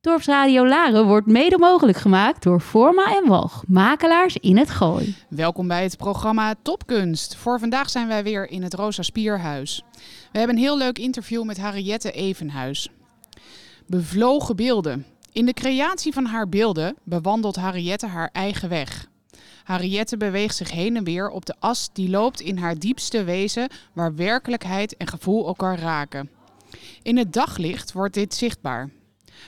Dorpsradio Laren wordt mede mogelijk gemaakt door Forma en Walch, makelaars in het Gooi. Welkom bij het programma Topkunst. Voor vandaag zijn wij weer in het Rosa Spierhuis. We hebben een heel leuk interview met Henriëtte Evenhuis. Bevlogen beelden. In de creatie van haar beelden bewandelt Henriëtte haar eigen weg. Henriëtte beweegt zich heen en weer op de as die loopt in haar diepste wezen, waar werkelijkheid en gevoel elkaar raken. In het daglicht wordt dit zichtbaar.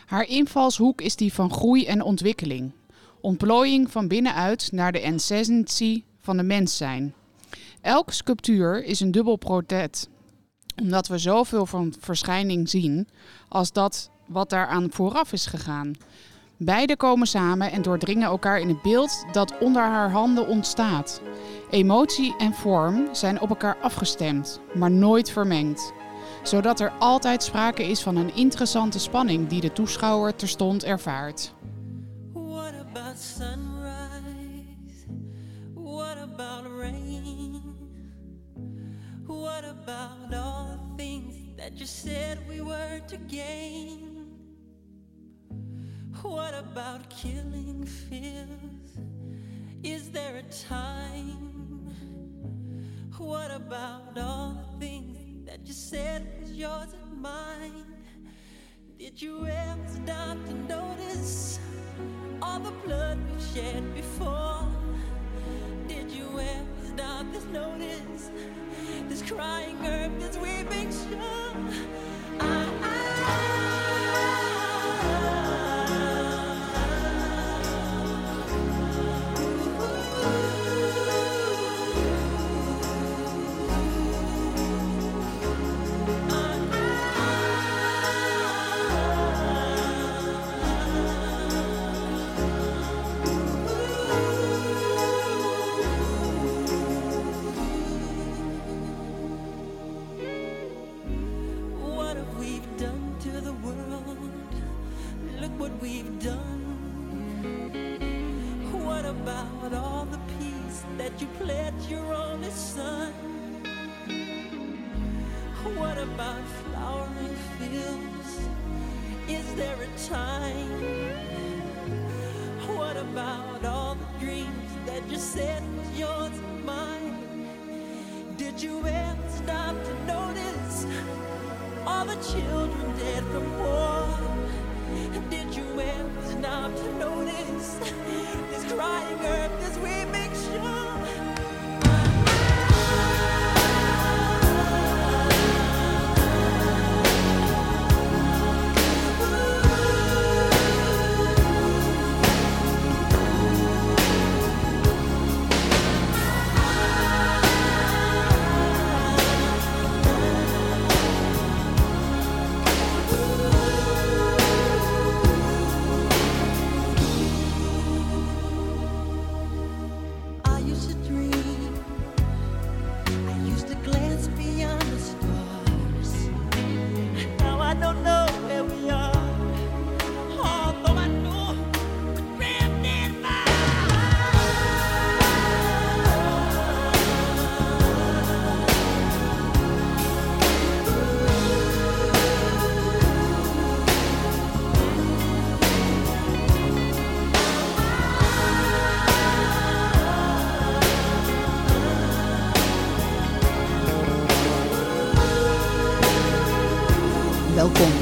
Haar invalshoek is die van groei en ontwikkeling. Ontplooiing van binnenuit naar de essentie van de mens zijn. Elke sculptuur is een dubbel portret. Omdat we zoveel van verschijning zien als dat wat daaraan vooraf is gegaan. Beide komen samen en doordringen elkaar in het beeld dat onder haar handen ontstaat. Emotie en vorm zijn op elkaar afgestemd, maar nooit vermengd. Zodat er altijd sprake is van een interessante spanning die de toeschouwer terstond ervaart. What about sunrise? What about rain? What about all the things that you said we were to gain? What about killing feels? Is there a time? What about all the things that you said was yours and mine? Did you ever stop to notice all the blood we've shed before? Did you ever stop this notice, this crying earth, this weeping shore?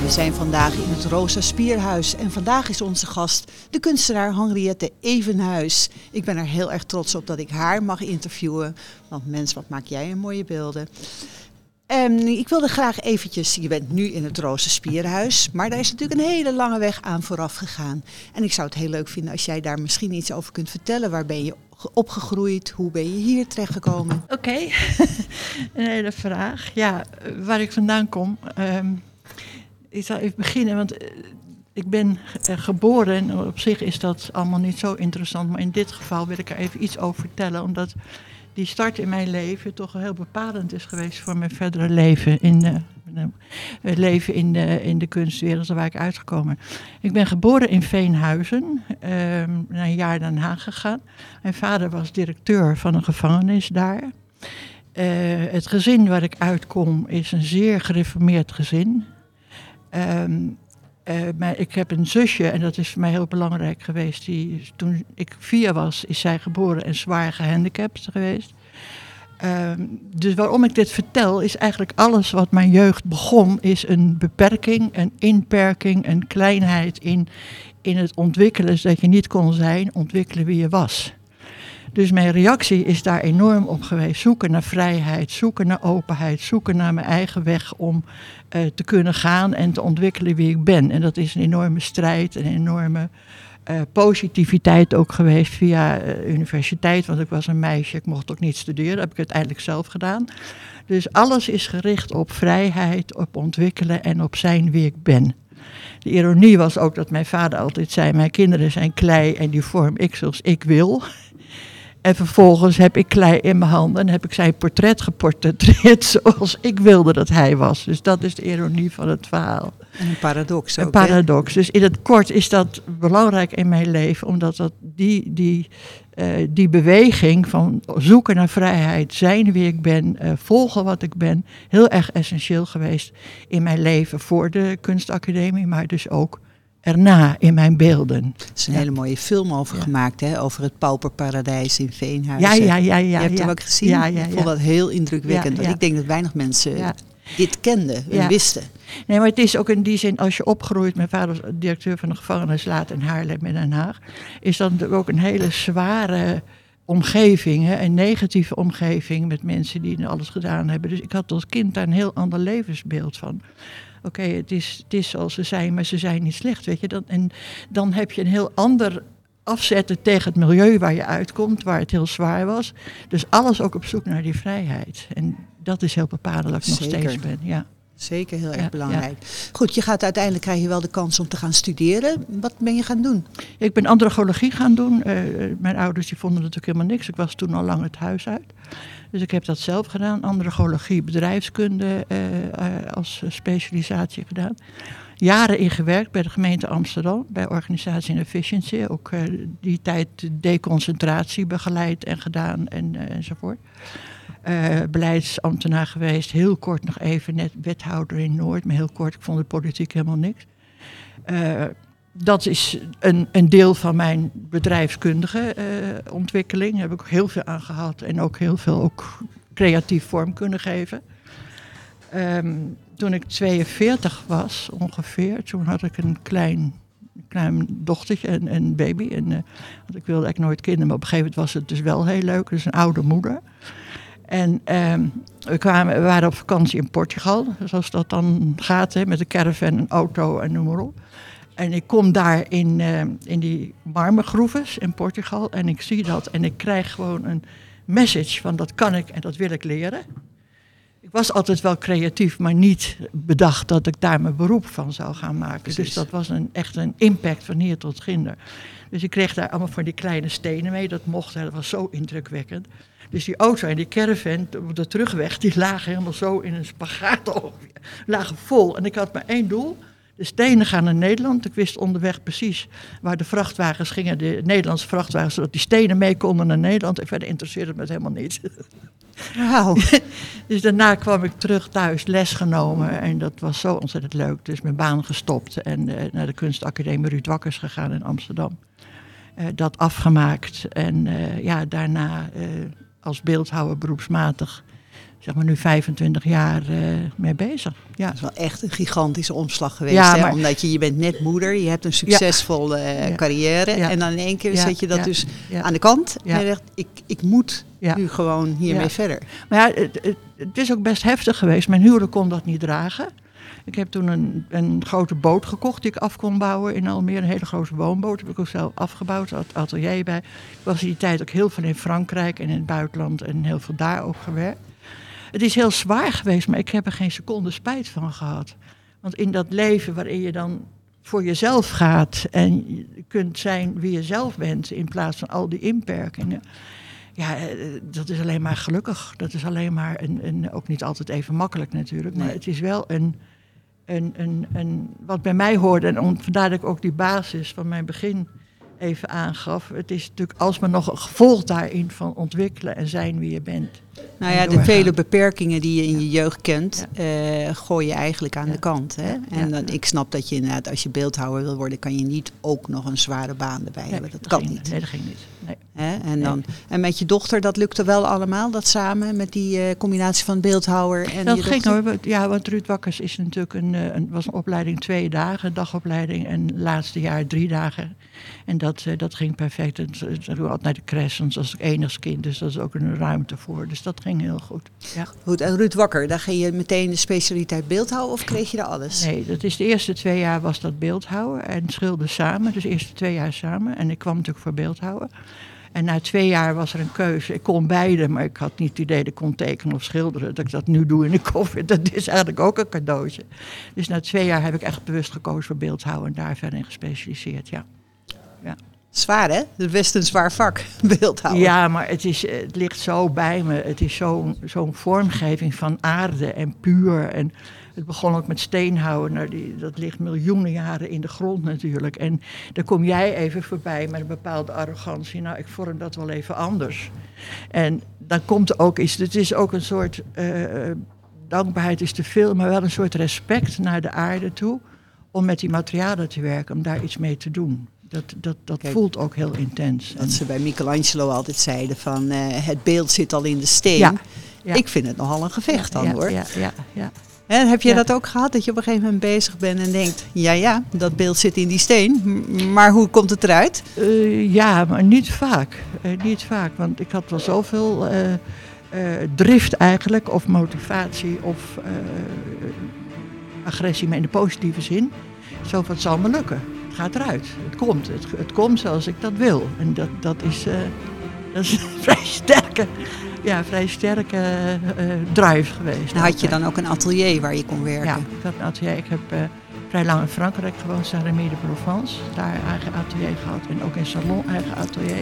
We zijn vandaag in het Rosa Spierhuis en vandaag is onze gast de kunstenaar Henriëtte Evenhuis. Ik ben er heel erg trots op dat ik haar mag interviewen, want mens, wat maak jij een mooie beelden. Ik wilde graag eventjes, je bent nu in het Rosa Spierhuis, maar daar is natuurlijk een hele lange weg aan vooraf gegaan. En ik zou het heel leuk vinden als jij daar misschien iets over kunt vertellen. Waar ben je opgegroeid? Hoe ben je hier terechtgekomen? Oké, een hele vraag. Ja, waar ik vandaan kom... Ik zal even beginnen, want ik ben geboren en op zich is dat allemaal niet zo interessant. Maar in dit geval wil ik er even iets over vertellen. Omdat die start in mijn leven toch heel bepalend is geweest voor mijn verdere leven in de kunstwereld waar ik uitgekomen. Ik ben geboren in Veenhuizen, na een jaar naar Den Haag gegaan. Mijn vader was directeur van een gevangenis daar. Het gezin waar ik uitkom is een zeer gereformeerd gezin. Maar ik heb een zusje en dat is voor mij heel belangrijk geweest. Die, toen ik 4 was, is zij geboren en zwaar gehandicapt geweest. Dus waarom ik dit vertel, is eigenlijk alles wat mijn jeugd begon, is een beperking, een inperking, een kleinheid in het ontwikkelen, zodat je niet kon zijn, ontwikkelen wie je was. Dus mijn reactie is daar enorm op geweest. Zoeken naar vrijheid, zoeken naar openheid, zoeken naar mijn eigen weg om te kunnen gaan en te ontwikkelen wie ik ben. En dat is een enorme strijd, een enorme positiviteit ook geweest via universiteit. Want ik was een meisje, ik mocht ook niet studeren. Dat heb ik uiteindelijk zelf gedaan. Dus alles is gericht op vrijheid, op ontwikkelen en op zijn wie ik ben. De ironie was ook dat mijn vader altijd zei, mijn kinderen zijn klei en die vorm ik zoals ik wil. En vervolgens heb ik klei in mijn handen en heb ik zijn portret geportretteerd zoals ik wilde dat hij was. Dus dat is de ironie van het verhaal. Een paradox ook. Een paradox. Hè? Dus in het kort is dat belangrijk in mijn leven, omdat dat die beweging van zoeken naar vrijheid, zijn wie ik ben, volgen wat ik ben, heel erg essentieel geweest in mijn leven voor de kunstacademie, maar dus ook erna in mijn beelden. Er is een hele mooie film over gemaakt, hè? Over het pauperparadijs in Veenhuizen. Ja. Je hebt hem ook gezien? Ja. Ik vond dat heel indrukwekkend, want ik denk dat weinig mensen dit kenden en wisten. Nee, maar het is ook in die zin, als je opgroeit, mijn vader was directeur van de gevangenis laat in Haarlem in Den Haag, is dan ook een hele zware omgeving, hè? Een negatieve omgeving met mensen die alles gedaan hebben. Dus ik had als kind daar een heel ander levensbeeld van. Oké, het is zoals ze zijn, maar ze zijn niet slecht, weet je. En dan heb je een heel ander afzetten tegen het milieu waar je uitkomt, waar het heel zwaar was. Dus alles ook op zoek naar die vrijheid. En dat is heel bepalend dat ik nog steeds ben, ja. Zeker, heel erg belangrijk. Ja. Goed, je gaat uiteindelijk krijg je wel de kans om te gaan studeren. Wat ben je gaan doen? Ik ben andragologie gaan doen. Mijn ouders die vonden natuurlijk helemaal niks. Ik was toen al lang het huis uit. Dus ik heb dat zelf gedaan. Andragologie, bedrijfskunde als specialisatie gedaan. Jaren in gewerkt bij de gemeente Amsterdam, bij organisatie en efficiency. Ook die tijd deconcentratie begeleid en gedaan enzovoort. Beleidsambtenaar geweest, heel kort nog even, net wethouder in Noord, maar heel kort, ik vond de politiek helemaal niks. Dat is een deel van mijn bedrijfskundige ontwikkeling, daar heb ik heel veel aan gehad en ook heel veel ook creatief vorm kunnen geven. Toen ik 42 was ongeveer, toen had ik een klein dochtertje en een baby. Want ik wilde eigenlijk nooit kinderen, maar op een gegeven moment was het dus wel heel leuk, dus een oude moeder. En we waren op vakantie in Portugal, zoals dat dan gaat, hè, met een caravan, een auto en noem maar op. En ik kom daar in die marmergroeves in Portugal en ik zie dat en ik krijg gewoon een message van dat kan ik en dat wil ik leren. Ik was altijd wel creatief, maar niet bedacht dat ik daar mijn beroep van zou gaan maken. Precies. Dus dat was echt een impact van hier tot ginder. Dus ik kreeg daar allemaal van die kleine stenen mee, dat mocht, dat was zo indrukwekkend. Dus die auto en die caravan op de terugweg, die lagen helemaal zo in een spagaat ongeveer. Lagen vol. En ik had maar één doel. De stenen gaan naar Nederland. Ik wist onderweg precies waar de vrachtwagens gingen, de Nederlandse vrachtwagens, zodat die stenen mee konden naar Nederland. En verder interesseerde het me helemaal niet. Wow. Dus daarna kwam ik terug thuis, les genomen. En dat was zo ontzettend leuk. Dus mijn baan gestopt en naar de kunstacademie Ruud Wakkers gegaan in Amsterdam. Dat afgemaakt. En daarna als beeldhouwer beroepsmatig, zeg maar nu 25 jaar mee bezig. Ja. Dat is wel echt een gigantische omslag geweest. Ja, hè? Maar, omdat je bent net moeder, je hebt een succesvolle carrière. Ja. En dan in één keer zet je dat dus aan de kant. Ja. En je dacht, ik moet nu gewoon hiermee verder. Maar het is ook best heftig geweest. Mijn huwelijk kon dat niet dragen. Ik heb toen een grote boot gekocht die ik af kon bouwen in Almere. Een hele grote woonboot heb ik ook zelf afgebouwd, had atelier bij. Ik was in die tijd ook heel veel in Frankrijk en in het buitenland en heel veel daar ook gewerkt. Het is heel zwaar geweest, maar ik heb er geen seconde spijt van gehad. Want in dat leven waarin je dan voor jezelf gaat en je kunt zijn wie je zelf bent in plaats van al die inperkingen. Ja, dat is alleen maar gelukkig. Dat is alleen maar ook niet altijd even makkelijk natuurlijk, maar het is wel wat bij mij hoorde. En vandaar dat ik ook die basis van mijn begin even aangaf. Het is natuurlijk alsmaar nog een gevolg daarin van ontwikkelen en zijn wie je bent. Nou ja, de vele beperkingen die je in je jeugd kent, gooi je eigenlijk aan de kant. Hè? En dan, ik snap dat je inderdaad, als je beeldhouwer wil worden, kan je niet ook nog een zware baan erbij hebben. Dat kan niet. Nee, dat ging niet. Nee. En met je dochter, dat lukte wel allemaal, dat samen met die combinatie van beeldhouwer en dat ging hoor. Ja, want Ruud Wakkers is natuurlijk was een opleiding 2 dagen, dagopleiding en laatste jaar 3 dagen. En dat ging perfect. En ik doe altijd naar de Crescens als enigskind, dus dat is ook een ruimte voor. Dus dat ging heel goed. Ja. Goed, en Ruud Wakkers, daar ging je meteen de specialiteit beeldhouwen of kreeg je daar alles? Nee, dat is de eerste 2 jaar was dat beeldhouwen en schilderen samen. Dus de eerste 2 jaar samen. En ik kwam natuurlijk voor beeldhouwen. En na 2 jaar was er een keuze. Ik kon beide, maar ik had niet het idee dat ik kon tekenen of schilderen. Dat ik dat nu doe in de COVID, dat is eigenlijk ook een cadeautje. Dus na 2 jaar heb ik echt bewust gekozen voor beeldhouwen en daar verder in gespecialiseerd, ja. Zwaar, hè? Het is best een zwaar vak, beeldhouwen. Ja, maar het ligt zo bij me. Het is zo'n vormgeving van aarde en puur. En het begon ook met steenhouwen. Dat ligt miljoenen jaren in de grond natuurlijk. En daar kom jij even voorbij met een bepaalde arrogantie. Nou, ik vorm dat wel even anders. En dan komt er ook iets. Het is ook een soort... dankbaarheid is te veel, maar wel een soort respect naar de aarde toe. Om met die materialen te werken, om daar iets mee te doen. Dat voelt ook heel intens. Dat ze bij Michelangelo altijd zeiden van het beeld zit al in de steen. Ja, ja. Ik vind het nogal een gevecht hoor. Ja. En heb je dat ook gehad, dat je op een gegeven moment bezig bent en denkt... ja, dat beeld zit in die steen, maar hoe komt het eruit? Ja, maar niet vaak. Want ik had wel zoveel drift eigenlijk, of motivatie, of agressie, maar in de positieve zin. Zo van, het zal me lukken. Het gaat eruit. Het komt zoals ik dat wil. En dat is een vrij sterke drive geweest. Nou, had je dan ook een atelier waar je kon werken? Ja, ik had een atelier. Ik heb vrij lang in Frankrijk gewoond, Saint-Rémy-de-Provence. Daar eigen atelier gehad en ook in Salon eigen atelier.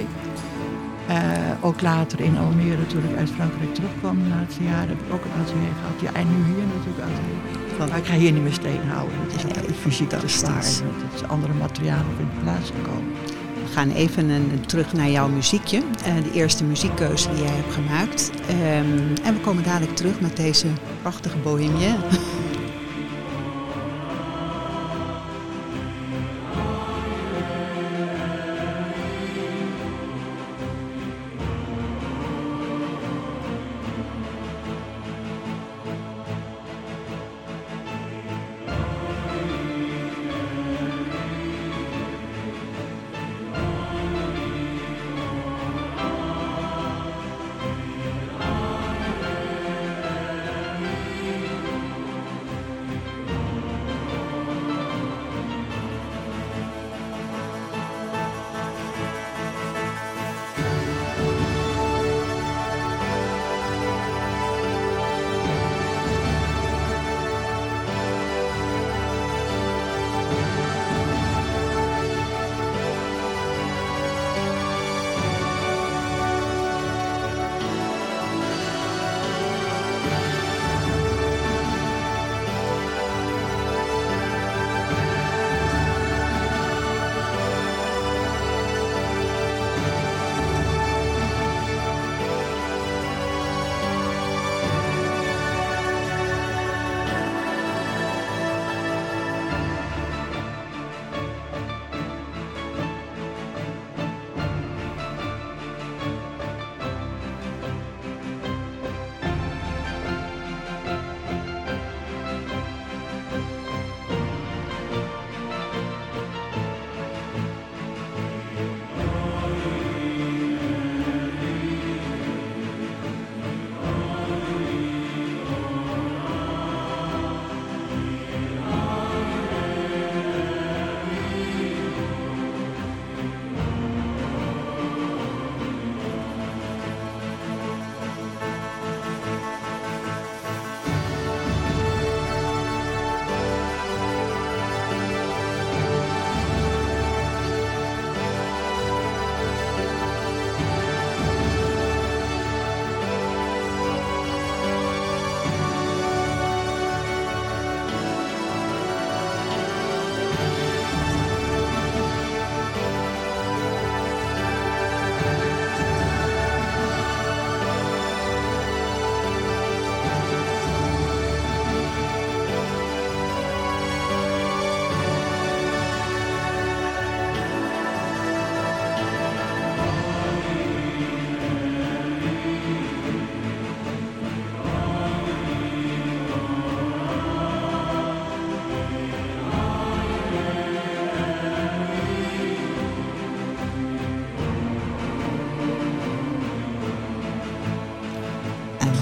Ook later in Almere, toen ik uit Frankrijk terugkwam de laatste jaren, heb ik ook een atelier gehad. Ja, en nu hier natuurlijk atelier. Maar ik ga hier niet meer steen houden. Het is ook fysiek te zwaar. Dat is andere materialen op in de plaats gekomen. We gaan even terug naar jouw muziekje. De eerste muziekkeuze die jij hebt gemaakt. En we komen dadelijk terug met deze prachtige bohemienne.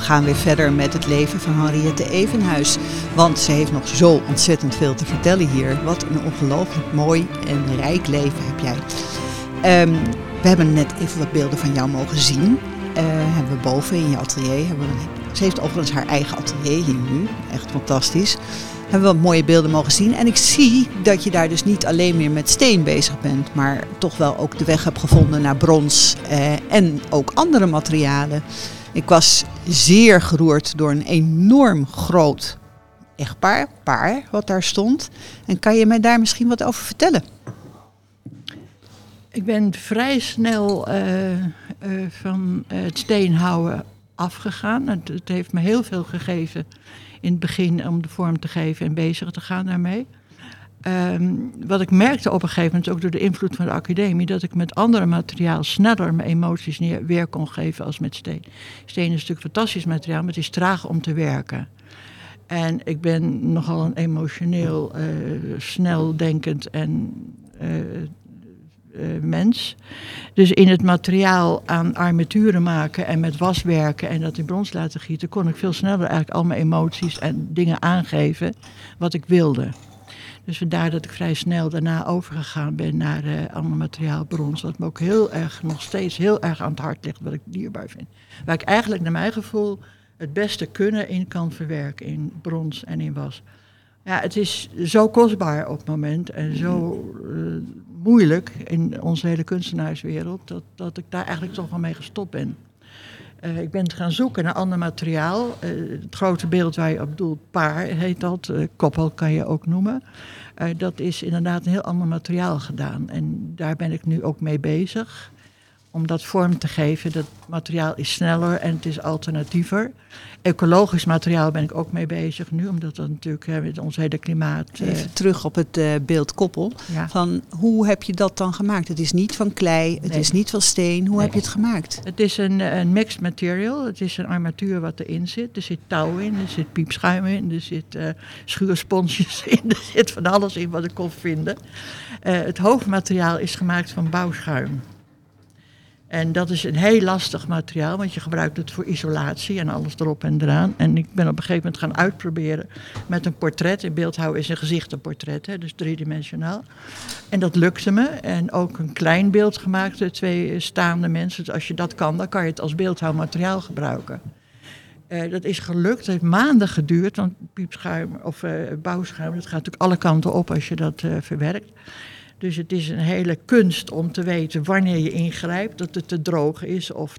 gaan weer verder met het leven van Henriëtte Evenhuis. Want ze heeft nog zo ontzettend veel te vertellen hier. Wat een ongelooflijk mooi en rijk leven heb jij. We hebben net even wat beelden van jou mogen zien. Hebben we boven in je atelier. Ze heeft overigens haar eigen atelier hier nu. Echt fantastisch. Hebben we wat mooie beelden mogen zien. En ik zie dat je daar dus niet alleen meer met steen bezig bent. Maar toch wel ook de weg hebt gevonden naar brons. En ook andere materialen. Ik was zeer geroerd door een enorm groot echtpaar. Paar wat daar stond. En kan je mij daar misschien wat over vertellen? Ik ben vrij snel van het steenhouden afgegaan. Het heeft me heel veel gegeven in het begin om de vorm te geven en bezig te gaan daarmee. Wat ik merkte op een gegeven moment, ook door de invloed van de academie, dat ik met andere materiaal sneller mijn emoties weer kon geven als met steen. Steen is natuurlijk fantastisch materiaal, maar het is traag om te werken. En ik ben nogal een emotioneel, snel denkend en mens. Dus in het materiaal aan armaturen maken en met was werken en dat in brons laten gieten, kon ik veel sneller eigenlijk al mijn emoties en dingen aangeven wat ik wilde. Dus vandaar dat ik vrij snel daarna overgegaan ben naar ander materiaal, brons, wat me ook heel erg, nog steeds heel erg aan het hart ligt, wat ik dierbaar vind. Waar ik eigenlijk naar mijn gevoel het beste kunnen in kan verwerken, in brons en in was. Ja, het is zo kostbaar op het moment en zo moeilijk in onze hele kunstenaarswereld, dat ik daar eigenlijk toch wel mee gestopt ben. Ik ben gaan zoeken naar ander materiaal. Het grote beeld waar je op doelt, paar heet dat, koppel kan je ook noemen. Dat is inderdaad een heel ander materiaal gedaan en daar ben ik nu ook mee bezig. Om dat vorm te geven, dat materiaal is sneller en het is alternatiever. Ecologisch materiaal ben ik ook mee bezig nu, omdat dat natuurlijk met ons hele klimaat... Even terug op het beeld koppel. Ja. Van, hoe heb je dat dan gemaakt? Het is niet van klei, het is niet van steen. Hoe heb je het gemaakt? Het is een mixed material. Het is een armatuur wat erin zit. Er zit touw in, er zit piepschuim in, er zit schuursponsjes in. Er zit van alles in wat ik kon vinden. Het hoofdmateriaal is gemaakt van bouwschuim. En dat is een heel lastig materiaal, want je gebruikt het voor isolatie en alles erop en eraan. En ik ben op een gegeven moment gaan uitproberen met een portret. In beeldhouw is een gezicht een portret, hè, dus driedimensionaal. En dat lukte me. En ook een klein beeld gemaakt, twee staande mensen. Dus als je dat kan, dan kan je het als beeldhouwmateriaal gebruiken. Dat is gelukt, het heeft maanden geduurd, want piepschuim of bouwschuim, dat gaat natuurlijk alle kanten op als je dat verwerkt. Dus het is een hele kunst om te weten wanneer je ingrijpt, dat het te droog is of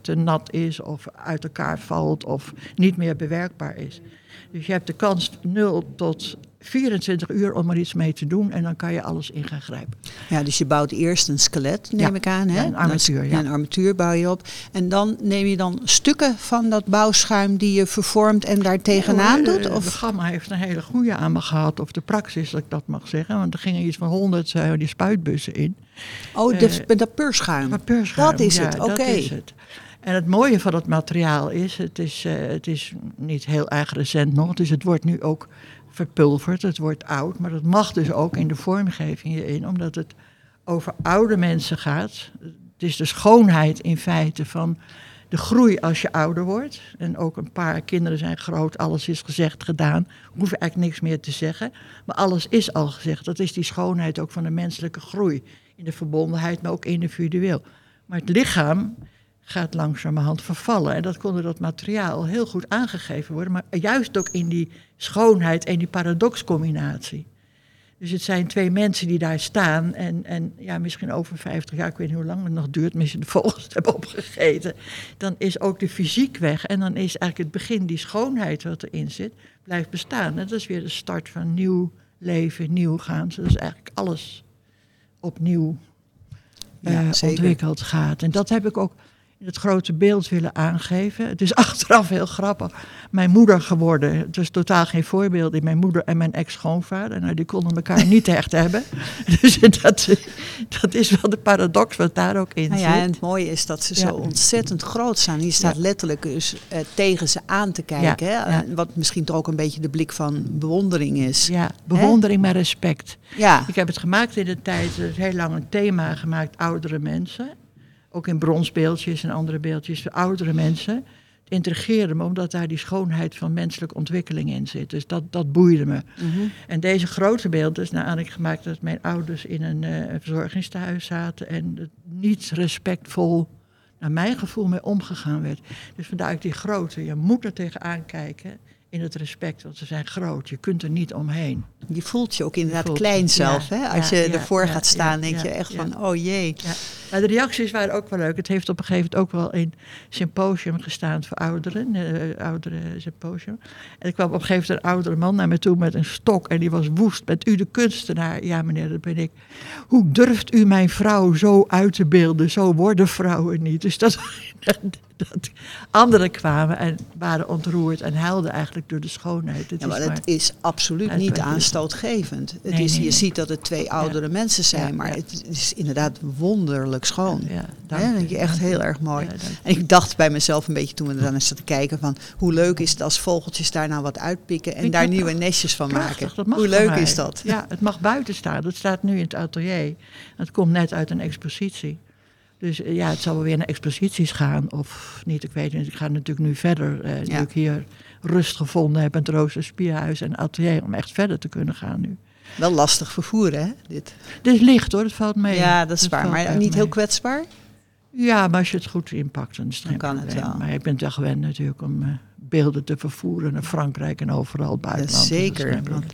te nat is of uit elkaar valt of niet meer bewerkbaar is. Dus je hebt de kans 0 tot 24 uur om er iets mee te doen en dan kan je alles in gaan grijpen. Ja, dus je bouwt eerst een skelet, neem ik aan. Hè? Ja, een armatuur. Ja. Een armatuur bouw je op. En dan neem je dan stukken van dat bouwschuim die je vervormt en daar tegenaan doet? Of? De Gamma heeft een hele goede aan me gehad, of de Praxis, dat ik dat mag zeggen. Want er gingen iets van 100 die spuitbussen in. Oh, dat peurschuim. Dat is het, oké. En het mooie van het materiaal is, het is niet heel erg recent nog, dus het wordt nu ook verpulverd, het wordt oud, maar dat mag dus ook in de vormgeving hierin, omdat het over oude mensen gaat. Het is de schoonheid in feite van de groei als je ouder wordt. En ook een paar kinderen zijn groot, alles is gezegd, gedaan. We hoeven eigenlijk niks meer te zeggen, maar alles is al gezegd. Dat is die schoonheid ook van de menselijke groei, in de verbondenheid, maar ook individueel. Maar het lichaam gaat langzamerhand vervallen. En dat kon door dat materiaal heel goed aangegeven worden, maar juist ook in die schoonheid en die paradoxcombinatie. Dus het zijn twee mensen die daar staan en ja, misschien over 50 jaar, ik weet niet hoe lang het nog duurt, misschien de vogels het hebben opgegeten, dan is ook de fysiek weg en dan is eigenlijk het begin, die schoonheid wat erin zit, blijft bestaan. En dat is weer de start van nieuw leven, nieuw gaan. Dus eigenlijk alles opnieuw ontwikkeld gaat. En dat heb ik ook het grote beeld willen aangeven. Het is achteraf heel grappig. Mijn moeder geworden. Het was totaal geen voorbeeld in mijn moeder en mijn ex-schoonvader. Nou, die konden elkaar niet echt hebben. Dus dat is wel de paradox wat daar ook in zit. Ja, en het mooie is dat ze zo ontzettend groot zijn. Je staat letterlijk dus tegen ze aan te kijken. Ja, hè? Ja. Wat misschien toch ook een beetje de blik van bewondering is. Ja, bewondering maar respect. Ja. Ik heb het gemaakt in de tijd. Er is heel lang een thema gemaakt. Oudere mensen. Ook in bronsbeeldjes en andere beeldjes voor oudere mensen. Het intrigeerde me, omdat daar die schoonheid van menselijke ontwikkeling in zit. Dus dat boeide me. Mm-hmm. En deze grote beelden is naar ik gemaakt dat mijn ouders in een verzorgingstehuis zaten en niet respectvol naar mijn gevoel mee omgegaan werd. Dus vandaar ook die grote. Je moet er tegenaan kijken in het respect, want ze zijn groot. Je kunt er niet omheen. Je voelt je ook inderdaad klein zelf. Ja, hè? Als je ervoor gaat staan, denk je echt van, oh jee. Ja. Maar de reacties waren ook wel leuk. Het heeft op een gegeven moment ook wel een symposium gestaan voor ouderen. Ouderen symposium. En er kwam op een gegeven moment een oudere man naar me toe met een stok. En die was woest. Bent u de kunstenaar? Ja meneer, dat ben ik. Hoe durft u mijn vrouw zo uit te beelden? Zo worden vrouwen niet. Dus dat anderen kwamen en waren ontroerd en huilden eigenlijk door de schoonheid. Het is absoluut niet aanstootgevend. Je ziet dat het twee oudere mensen zijn, maar het is inderdaad wonderlijk schoon. Ja, dat vind je echt heel erg mooi. Ja, en ik dacht bij mezelf een beetje toen we er aan zaten kijken van hoe leuk is het als vogeltjes daar nou wat uitpikken en daar nieuwe nestjes van maken. Hoe leuk is dat? Ja, het mag buiten staan. Dat staat nu in het atelier. Dat komt net uit een expositie. Dus ja, het zal wel weer naar exposities gaan of niet, ik weet niet. Ik ga natuurlijk nu verder, nu ik hier rust gevonden heb met Rosa Spierhuis en atelier, om echt verder te kunnen gaan nu. Wel lastig vervoer, hè, dit? Dit is licht, hoor, dat valt mee. Ja, dat is waar, maar niet heel kwetsbaar? Ja, maar als je het goed inpakt, dan kan het wel. Maar ik ben het wel gewend natuurlijk om beelden te vervoeren naar Frankrijk en overal het buitenland. Zeker, want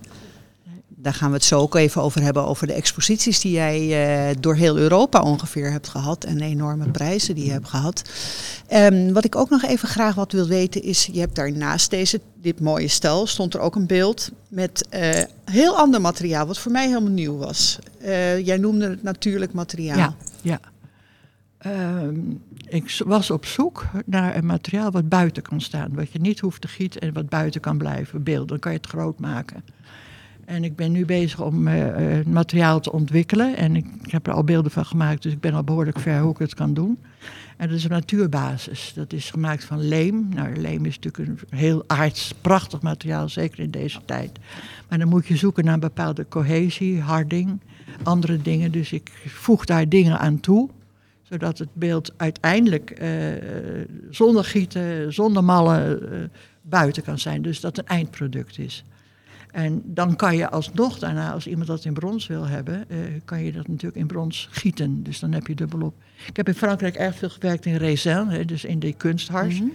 daar gaan we het zo ook even over hebben, over de exposities die jij door heel Europa ongeveer hebt gehad en de enorme prijzen die je hebt gehad. Wat ik ook nog even graag wat wil weten is, je hebt daarnaast dit mooie stel, stond er ook een beeld met heel ander materiaal, wat voor mij helemaal nieuw was. Jij noemde het natuurlijk materiaal. Ja. Ik was op zoek naar een materiaal wat buiten kan staan, wat je niet hoeft te gieten en wat buiten kan blijven. Beelden, dan kan je het groot maken. En ik ben nu bezig om materiaal te ontwikkelen. En ik heb er al beelden van gemaakt, dus ik ben al behoorlijk ver hoe ik het kan doen. En dat is een natuurbasis. Dat is gemaakt van leem. Nou, leem is natuurlijk een heel aards, prachtig materiaal, zeker in deze tijd. Maar dan moet je zoeken naar een bepaalde cohesie, harding, andere dingen. Dus ik voeg daar dingen aan toe, zodat het beeld uiteindelijk zonder gieten, zonder mallen buiten kan zijn. Dus dat een eindproduct is. En dan kan je alsnog daarna, als iemand dat in brons wil hebben, kan je dat natuurlijk in brons gieten. Dus dan heb je dubbelop. Ik heb in Frankrijk erg veel gewerkt in Rezanne, dus in de kunsthars. Mm-hmm.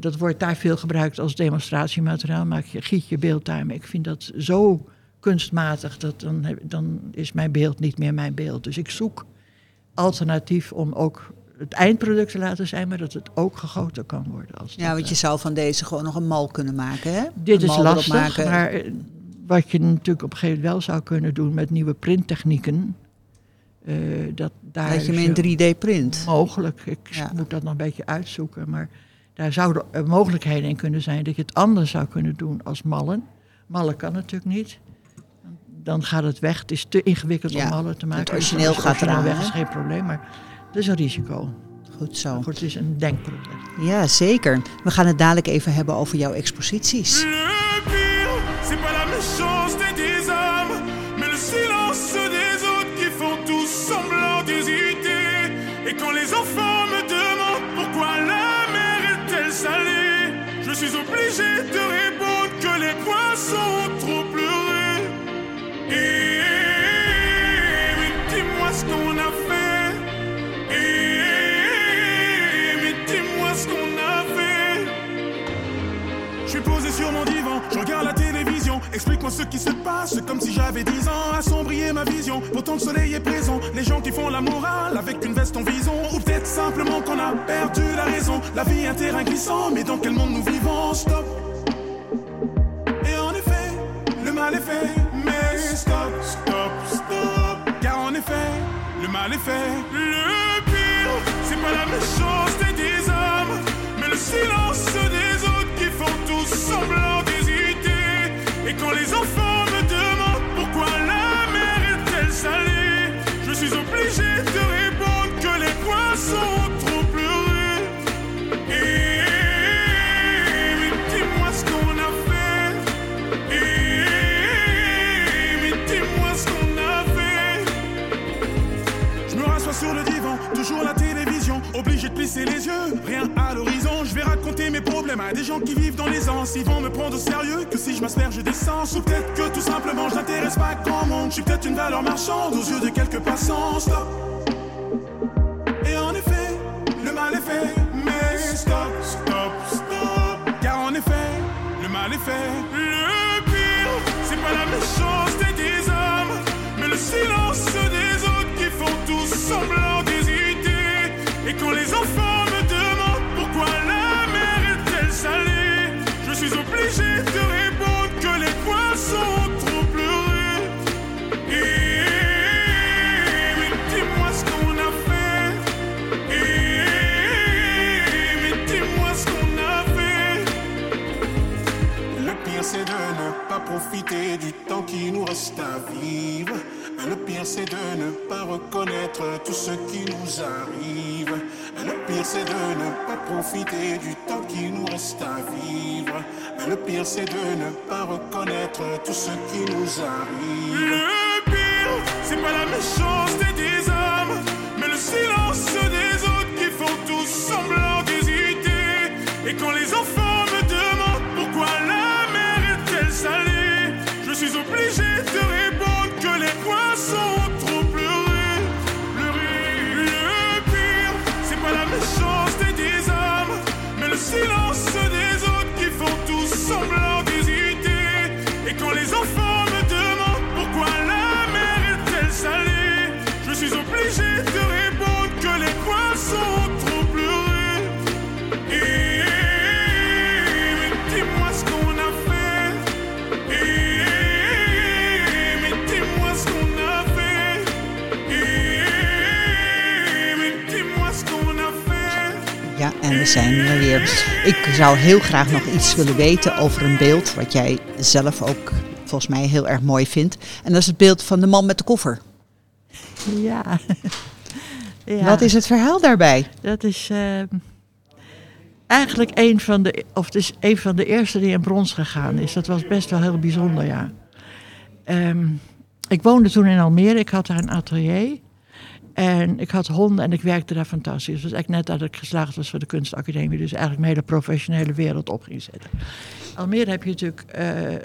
Dat wordt daar veel gebruikt als demonstratiemateriaal. Giet je beeld daar. Maar ik vind dat zo kunstmatig, dat dan is mijn beeld niet meer mijn beeld. Dus ik zoek alternatief om ook het eindproduct te laten zijn, maar dat het ook gegoten kan worden. Want je zou van deze gewoon nog een mal kunnen maken, hè? Dit is lastig, maar wat je natuurlijk op een gegeven moment wel zou kunnen doen met nieuwe printtechnieken. Dat je hem in 3D print. Mogelijk, ik moet dat nog een beetje uitzoeken, maar daar zouden mogelijkheden in kunnen zijn dat je het anders zou kunnen doen als mallen. Mallen kan natuurlijk niet. Dan gaat het weg. Het is te ingewikkeld om mallen te maken. Het origineel gaat eraan weg, is geen probleem, maar dat is een risico. Goed zo. Het is een denkproces. Ja, zeker. We gaan het dadelijk even hebben over jouw exposities. Le pire, c'est pas la méchanceté des hommes, mais le silence des autres qui font tout semblant d'hésiter. Et quand les enfants me demandent pourquoi la mer est-elle salée, je suis obligé de répondre que les poissons ont trop pleuré. Mais dis-moi ce qu'on a fait. Je suis posé sur mon divan, je regarde la télévision. Explique-moi ce qui se passe, comme si j'avais 10 ans. Assombrir ma vision, pourtant le soleil est présent. Les gens qui font la morale avec une veste en vison. Ou peut-être simplement qu'on a perdu la raison. La vie est un terrain glissant, mais dans quel monde nous vivons? Stop. Et en effet, le mal est fait. Mais stop, stop, stop. Car en effet, le mal est fait. Le pire, c'est pas la méchanceté des hommes, mais le silence des autres. Font tous semblant d'hésiter. Et quand les enfants me demandent pourquoi la mer est-elle salée, je suis obligé de répondre que les poissons ont trop pleuré. Mais dis-moi ce qu'on a fait. Mais dis-moi ce qu'on a fait. Je me rassois sur le divan, toujours la télévision. obligé de plisser les yeux. Rien à l'horizon, je vais raconter mes problèmes à des gens qui vivent dans l'aisance. Ils vont me prendre au sérieux, que si je m'asperge d'essence. Ou peut-être que tout simplement je n'intéresse pas grand monde. Je suis peut-être une valeur marchande aux yeux de quelques passants. Stop. Et en effet, le mal est fait. Mais stop, stop, stop. Car en effet, le mal est fait. Le pire, c'est pas la méchanceté des hommes, mais le silence des autres qui font tout semblant d'hésiter. Et quand les enfants me demandent pourquoi la mer est-elle salée, je suis obligé de répondre que les poissons ont trop pleuré. Et mais dis-moi ce qu'on a fait. Et mais dis-moi ce qu'on a fait. Le pire c'est de ne pas profiter du temps qui nous reste à vivre. Le pire c'est de ne pas reconnaître tout ce qui nous arrive. Le pire c'est de ne pas profiter du temps qui nous reste à vivre. Le pire c'est de ne pas reconnaître tout ce qui nous arrive. Le pire, c'est pas la méchanceté des hommes, mais le silence des autres qui font tous semblant d'hésiter. Et quand les enfants me demandent pourquoi la mer est-elle salée, je suis obligé de répondre que les poissons ont trop pleuré, pleuré. Le pire, c'est pas la méchanceté des hommes, mais le silence des autres qui font tous semblant d'hésiter. Et quand les enfants me demandent pourquoi la mer est-elle salée, je suis obligé de répondre que les poissons ont trop pleuré. Et mais dis-moi ce qu'on a fait. Ja, en we zijn er weer. Ik zou heel graag nog iets willen weten over een beeld wat jij zelf ook volgens mij heel erg mooi vindt. En dat is het beeld van de man met de koffer. Ja. Ja. Wat is het verhaal daarbij? Dat is eigenlijk een van de eerste die in brons gegaan is. Dat was best wel heel bijzonder, ja. Ik woonde toen in Almere. Ik had daar een atelier. En ik had honden en ik werkte daar fantastisch. Het was eigenlijk net dat ik geslaagd was voor de kunstacademie. Dus eigenlijk mijn hele professionele wereld op ging zetten. Almere heb je natuurlijk...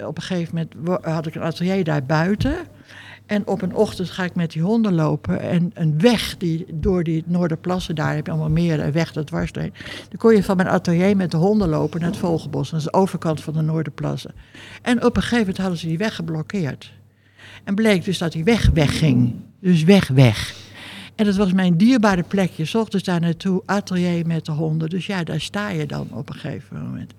op een gegeven moment had ik een atelier daar buiten. En op een ochtend ga ik met die honden lopen. En een weg die door die Noorderplassen, daar heb je allemaal meren en weg dat dwars doorheen. Dan kon je van mijn atelier met de honden lopen naar het Vogelbos. Dat is de overkant van de Noorderplassen. En op een gegeven moment hadden ze die weg geblokkeerd. En bleek dus dat die weg wegging. Dus weg. En dat was mijn dierbare plekje. 's Ochtends daar naartoe, atelier met de honden. Dus ja, daar sta je dan op een gegeven moment.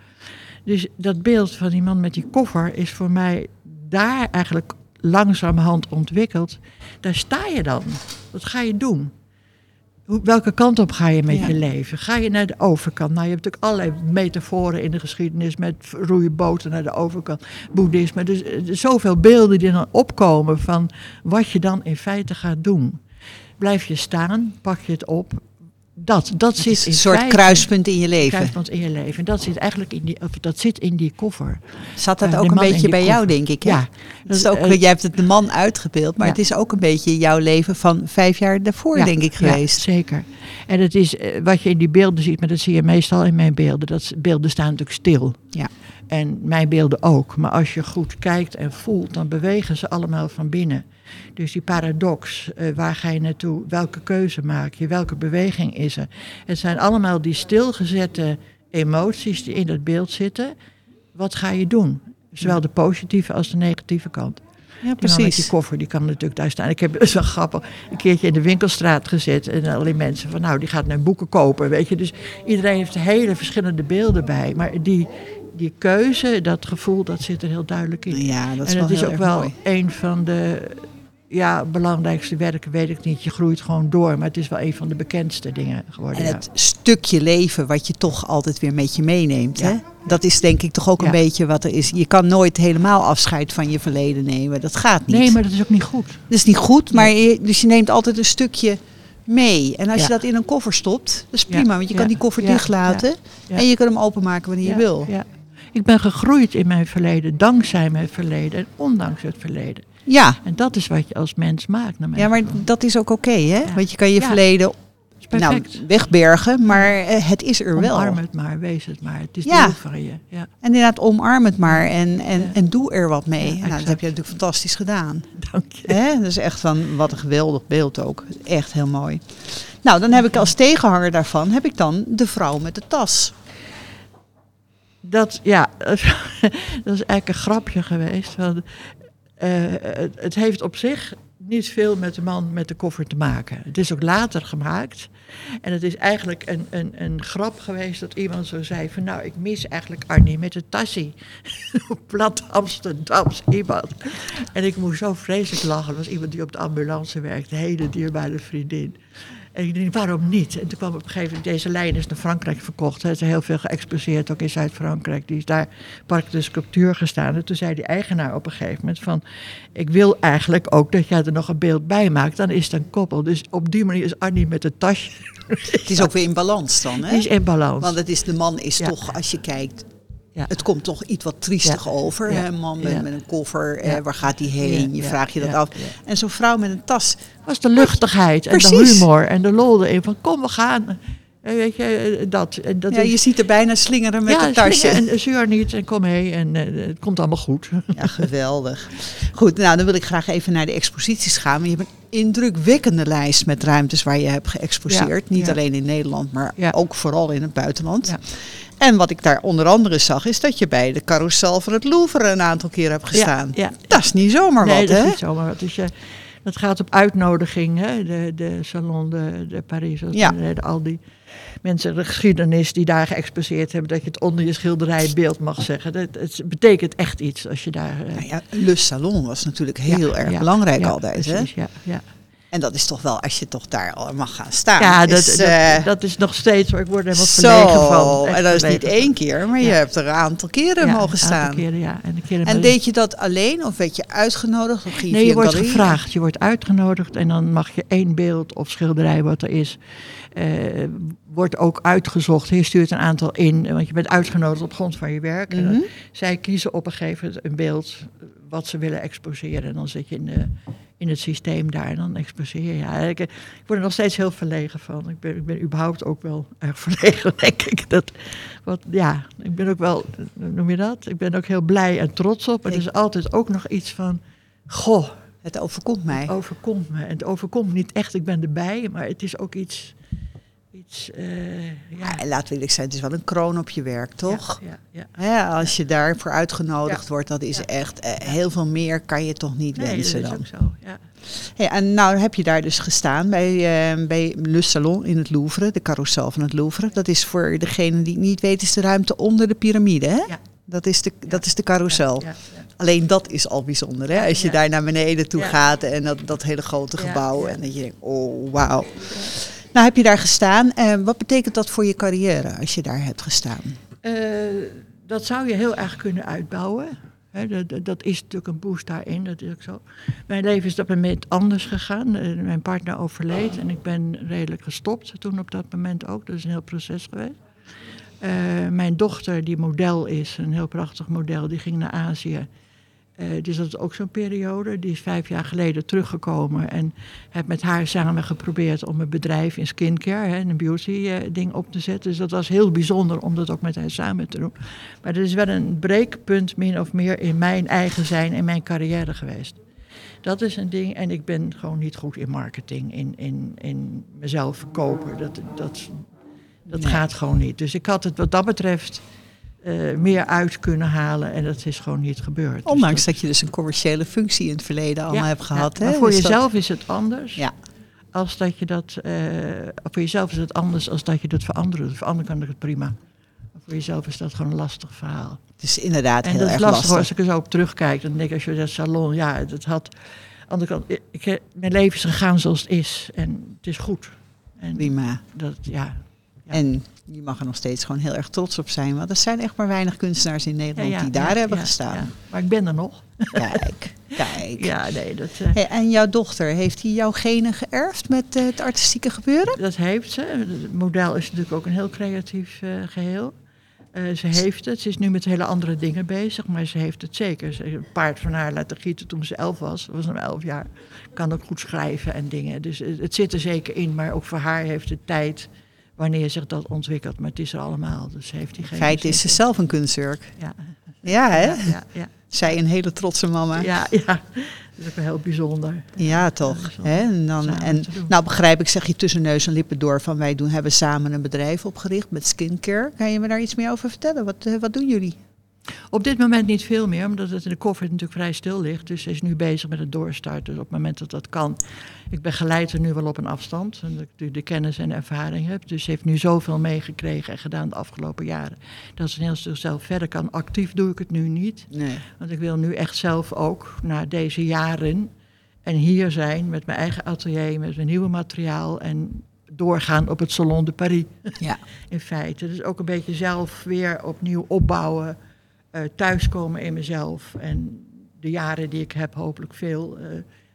Dus dat beeld van die man met die koffer is voor mij daar eigenlijk langzamerhand ontwikkeld. Daar sta je dan. Wat ga je doen? Welke kant op ga je met je leven? Ga je naar de overkant? Nou, je hebt natuurlijk allerlei metaforen in de geschiedenis met roeiboten naar de overkant, boeddhisme. Dus zoveel beelden die dan opkomen van wat je dan in feite gaat doen. Blijf je staan, pak je het op. Dat zit in een soort kruispunt in je leven. Kruispunt in je leven. En dat zit eigenlijk in die koffer. Zat dat ook een beetje bij jou, denk ik? Hè? Ja. Dat is ook, jij hebt het de man uitgebeeld, maar het is ook een beetje jouw leven van 5 jaar daarvoor, denk ik, geweest. Ja, zeker. En het is wat je in die beelden ziet, maar dat zie je meestal in mijn beelden. Beelden staan natuurlijk stil. Ja. En mijn beelden ook. Maar als je goed kijkt en voelt, dan bewegen ze allemaal van binnen. Dus die paradox, waar ga je naartoe, welke keuze maak je, welke beweging is er. Het zijn allemaal die stilgezette emoties die in dat beeld zitten. Wat ga je doen? Zowel de positieve als de negatieve kant. Ja, precies. En dan met die koffer, die kan natuurlijk daar staan. Ik heb best wel grappig een keertje in de winkelstraat gezet. En al die mensen van, die gaat naar boeken kopen, weet je. Dus iedereen heeft hele verschillende beelden bij. Maar die keuze, dat gevoel, dat zit er heel duidelijk in. Ja, dat is en dat is ook wel mooi. Een van de belangrijkste werken, weet ik niet. Je groeit gewoon door, maar het is wel een van de bekendste dingen geworden. En het stukje leven wat je toch altijd weer met je meeneemt. Ja. Hè? Dat is denk ik toch ook een beetje wat er is. Je kan nooit helemaal afscheid van je verleden nemen. Dat gaat niet. Nee, maar dat is ook niet goed. Dat is niet goed, maar dus je neemt altijd een stukje mee. En als je dat in een koffer stopt, dat is prima. Want je kan die koffer dichtlaten en je kan hem openmaken wanneer je wil. Ja. Ik ben gegroeid in mijn verleden, dankzij mijn verleden en ondanks het verleden. Ja. En dat is wat je als mens maakt. Naar mij. Ja, maar dat is ook oké, hè? Ja. Want je kan je verleden Perfect. Nou, wegbergen, maar het is er wel. Omarm het maar, wees het maar. Het is deel van je. Ja. En inderdaad, omarm het maar en doe er wat mee. Ja, nou, dat heb je natuurlijk fantastisch gedaan. Dank je. Hè? Dat is echt van, wat een geweldig beeld ook. Echt heel mooi. Nou, dan heb ik als tegenhanger daarvan, heb ik dan de vrouw met de tas. Dat dat is eigenlijk een grapje geweest. Want, het heeft op zich niet veel met de man met de koffer te maken. Het is ook later gemaakt. En het is eigenlijk een grap geweest dat iemand zo zei van... nou, ik mis eigenlijk Arnie met de tassie. Plat Amsterdams iemand. En ik moest zo vreselijk lachen. Er was iemand die op de ambulance werkte. Een hele dierbare vriendin. En ik dacht, waarom niet? En toen kwam op een gegeven moment... Deze lijn is naar Frankrijk verkocht. Hè. Het is heel veel geëxposeerd, ook in Zuid-Frankrijk. Die is daar Parc de Sculptuur gestaan. En toen zei die eigenaar op een gegeven moment van... ik wil eigenlijk ook dat jij er nog een beeld bij maakt. Dan is het een koppel. Dus op die manier is Arnie met het tasje... Het is ook weer in balans dan, hè? Het is in balans. Want het is, de man is toch, als je kijkt... Ja. Het komt toch iets wat triestig over. Ja. Een man met een koffer, waar gaat die heen? Je vraagt je dat af. Ja. En zo'n vrouw met een tas. Was de luchtigheid en de humor en de lol erin. Van kom, we gaan. En weet je, dat je ziet er bijna slingeren met een tasje. En zeur niet en kom heen en het komt allemaal goed. Ja, geweldig. Goed, nou dan wil ik graag even naar de exposities gaan. Want je hebt een indrukwekkende lijst met ruimtes waar je hebt geëxposeerd. Ja. Niet alleen in Nederland, maar ook vooral in het buitenland. Ja. En wat ik daar onder andere zag, is dat je bij de carousel van het Louvre een aantal keer hebt gestaan. Ja, ja. Dat is niet zomaar wat, hè? Nee, dat is niet zomaar wat. Dus, dat gaat op uitnodiging, hè? De Salon de Paris, al die mensen, de geschiedenis die daar geëxposeerd hebben, dat je het onder je schilderij beeld mag zeggen. Het betekent echt iets als je daar... Le Salon was natuurlijk heel erg belangrijk altijd, precies, hè? Ja. En dat is toch wel, als je toch daar al mag gaan staan. Ja, dat is nog steeds, maar ik word helemaal verlegen van. En dat is niet één keer, maar je hebt er een aantal keren mogen staan. Aantal keren, en deed je dat alleen of werd je uitgenodigd? Of ging je wordt gevraagd, je wordt uitgenodigd en dan mag je één beeld of schilderij wat er is... wordt ook uitgezocht. Je stuurt een aantal in, want je bent uitgenodigd op grond van je werk. Mm-hmm. En dan, zij kiezen op een gegeven moment een beeld wat ze willen exposeren. En dan zit je in het systeem daar en dan exposeer je. Ja, ik word er nog steeds heel verlegen van. Ik ben überhaupt ook wel erg verlegen, denk ik. Ik ben ook wel, noem je dat? Ik ben ook heel blij en trots op. En er is altijd ook nog iets van, goh. Het overkomt mij. Het overkomt me. En het overkomt niet echt, ik ben erbij, maar het is ook iets... laat wil ik zijn, het is wel een kroon op je werk, toch? Ja, als je daarvoor uitgenodigd wordt, dat is echt heel veel meer kan je toch niet wensen dan. Is ook zo, ja. Hey, en nou heb je daar dus gestaan bij Le Salon in het Louvre, de carousel van het Louvre. Dat is voor degene die het niet weet, is de ruimte onder de piramide, hè? Ja. Dat is de carousel. Ja. Alleen dat is al bijzonder, hè? Als je daar naar beneden toe gaat en dat hele grote gebouw en dat je denkt, oh wauw. Ja. Nou, heb je daar gestaan. Wat betekent dat voor je carrière als je daar hebt gestaan? Dat zou je heel erg kunnen uitbouwen. He, dat is natuurlijk een boost daarin, dat is ook zo. Mijn leven is op een moment anders gegaan. Mijn partner overleed en ik ben redelijk gestopt toen op dat moment ook. Dat is een heel proces geweest. Mijn dochter, die model is, een heel prachtig model, die ging naar Azië. Dus dat is ook zo'n periode. Die is 5 jaar geleden teruggekomen. En heb met haar samen geprobeerd om een bedrijf in skincare en een beauty ding op te zetten. Dus dat was heel bijzonder om dat ook met haar samen te doen. Maar dat is wel een breekpunt min of meer in mijn eigen zijn en mijn carrière geweest. Dat is een ding. En ik ben gewoon niet goed in marketing, in mezelf verkopen. Dat gaat gewoon niet. Dus ik had het wat dat betreft... meer uit kunnen halen en dat is gewoon niet gebeurd. Ondanks dus dat je dus een commerciële functie in het verleden allemaal hebt gehad. Ja. Hè? Maar voor jezelf is het anders. Ja. Als dat je dat voor jezelf is het anders als dat je dat voor anderen. Voor anderen kan ik het prima. Maar voor jezelf is dat gewoon een lastig verhaal. Het is inderdaad heel erg lastig. En dat is lastig als ik er zo op terugkijk. Dan denk ik als je dat salon, dat had. Aan de andere kant, mijn leven is gegaan zoals het is en het is goed. En prima. Dat En je mag er nog steeds gewoon heel erg trots op zijn. Want er zijn echt maar weinig kunstenaars in Nederland die daar hebben gestaan. Ja. Maar ik ben er nog. Kijk. Ja, nee, Hey, en jouw dochter, heeft hij jouw genen geërfd met het artistieke gebeuren? Dat heeft ze. Het model is natuurlijk ook een heel creatief geheel. Ze heeft het. Ze is nu met hele andere dingen bezig, maar ze heeft het zeker. Ze heeft een paard van haar laten gieten toen ze 11 was. Dat was om 11 jaar. Kan ook goed schrijven en dingen. Dus het zit er zeker in, maar ook voor haar heeft het tijd wanneer zich dat ontwikkelt. Maar het is er allemaal. Dus ze heeft die geen feit is ze zelf een kunstwerk. Ja, ja hè? Ja, ja, ja. Zij een hele trotse mama. Ja, ja. Dat is ook wel heel bijzonder. Ja, toch. Hè? En nou begrijp ik, zeg je tussen neus en lippen door van wij hebben samen een bedrijf opgericht met skincare. Kan je me daar iets meer over vertellen? Wat doen jullie? Op dit moment niet veel meer, omdat het in de koffie natuurlijk vrij stil ligt. Dus ze is nu bezig met het doorstarten. Dus op het moment dat dat kan. Ik begeleid haar nu wel op een afstand. Omdat ik de kennis en ervaring heb. Dus ze heeft nu zoveel meegekregen en gedaan de afgelopen jaren. Dat ze een heel stuk zelf verder kan. Actief doe ik het nu niet. Nee. Want ik wil nu echt zelf ook, na deze jaren, en hier zijn met mijn eigen atelier, met mijn nieuwe materiaal en doorgaan op het Salon de Paris. Ja. In feite. Dus ook een beetje zelf weer opnieuw opbouwen. Thuiskomen in mezelf en de jaren die ik heb, hopelijk veel,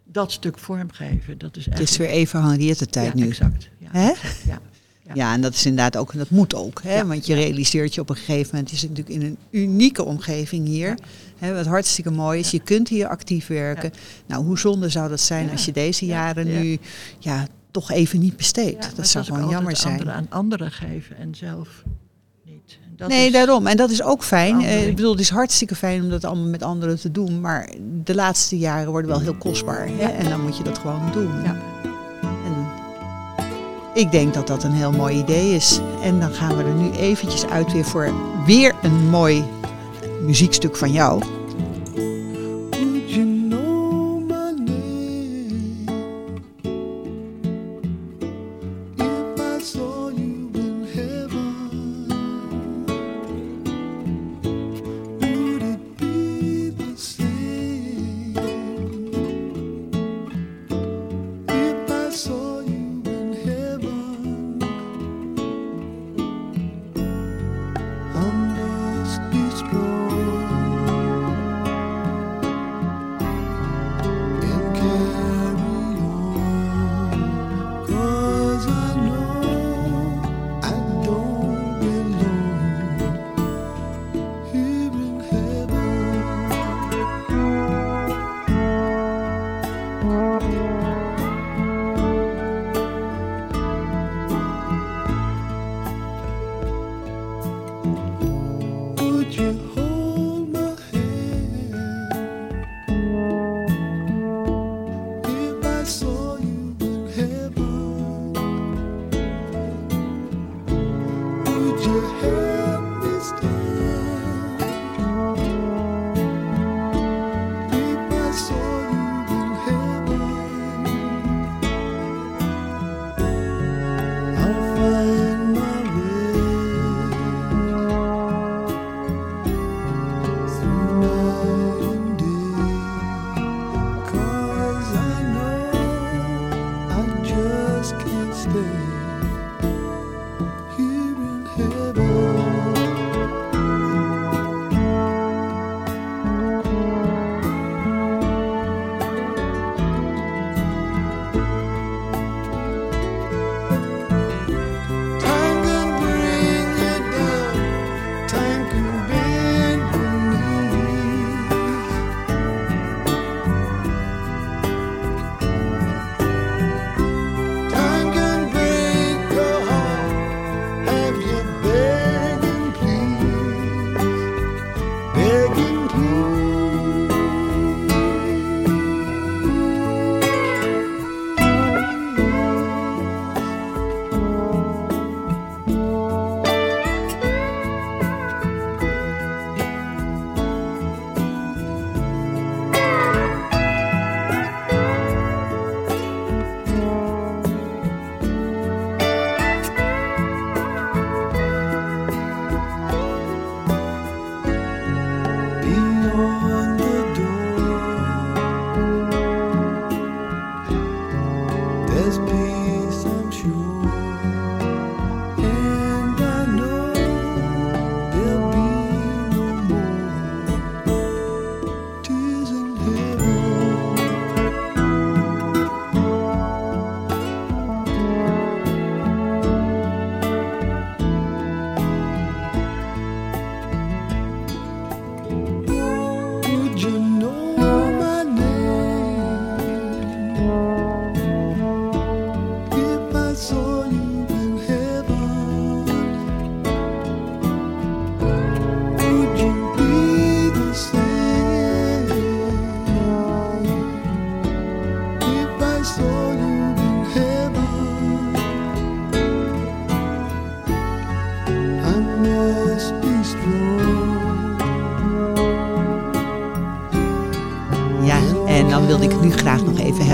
dat stuk vormgeven. Dat is echt... Het is weer even Henriëtte tijd nu. Exact. Ja, hè? Exact. Ja, ja. Ja, en dat is inderdaad ook, en dat moet ook, hè? Ja, want je realiseert je op een gegeven moment, je zit natuurlijk in een unieke omgeving hier, ja. Hè, wat hartstikke mooi is, ja. Je kunt hier actief werken. Ja. Nou, hoe zonde zou dat zijn, ja, als je deze jaren, ja, nu, ja, toch even niet besteedt. Ja, dat zou gewoon jammer zijn. Anderen aan anderen geven en zelf... Dat nee, daarom. En dat is ook fijn. Ik bedoel, het is hartstikke fijn om dat allemaal met anderen te doen. Maar de laatste jaren worden wel heel kostbaar. Hè? Ja. En dan moet je dat gewoon doen. Ja. En ik denk dat dat een heel mooi idee is. En dan gaan we er nu eventjes uit weer voor weer een mooi muziekstuk van jou.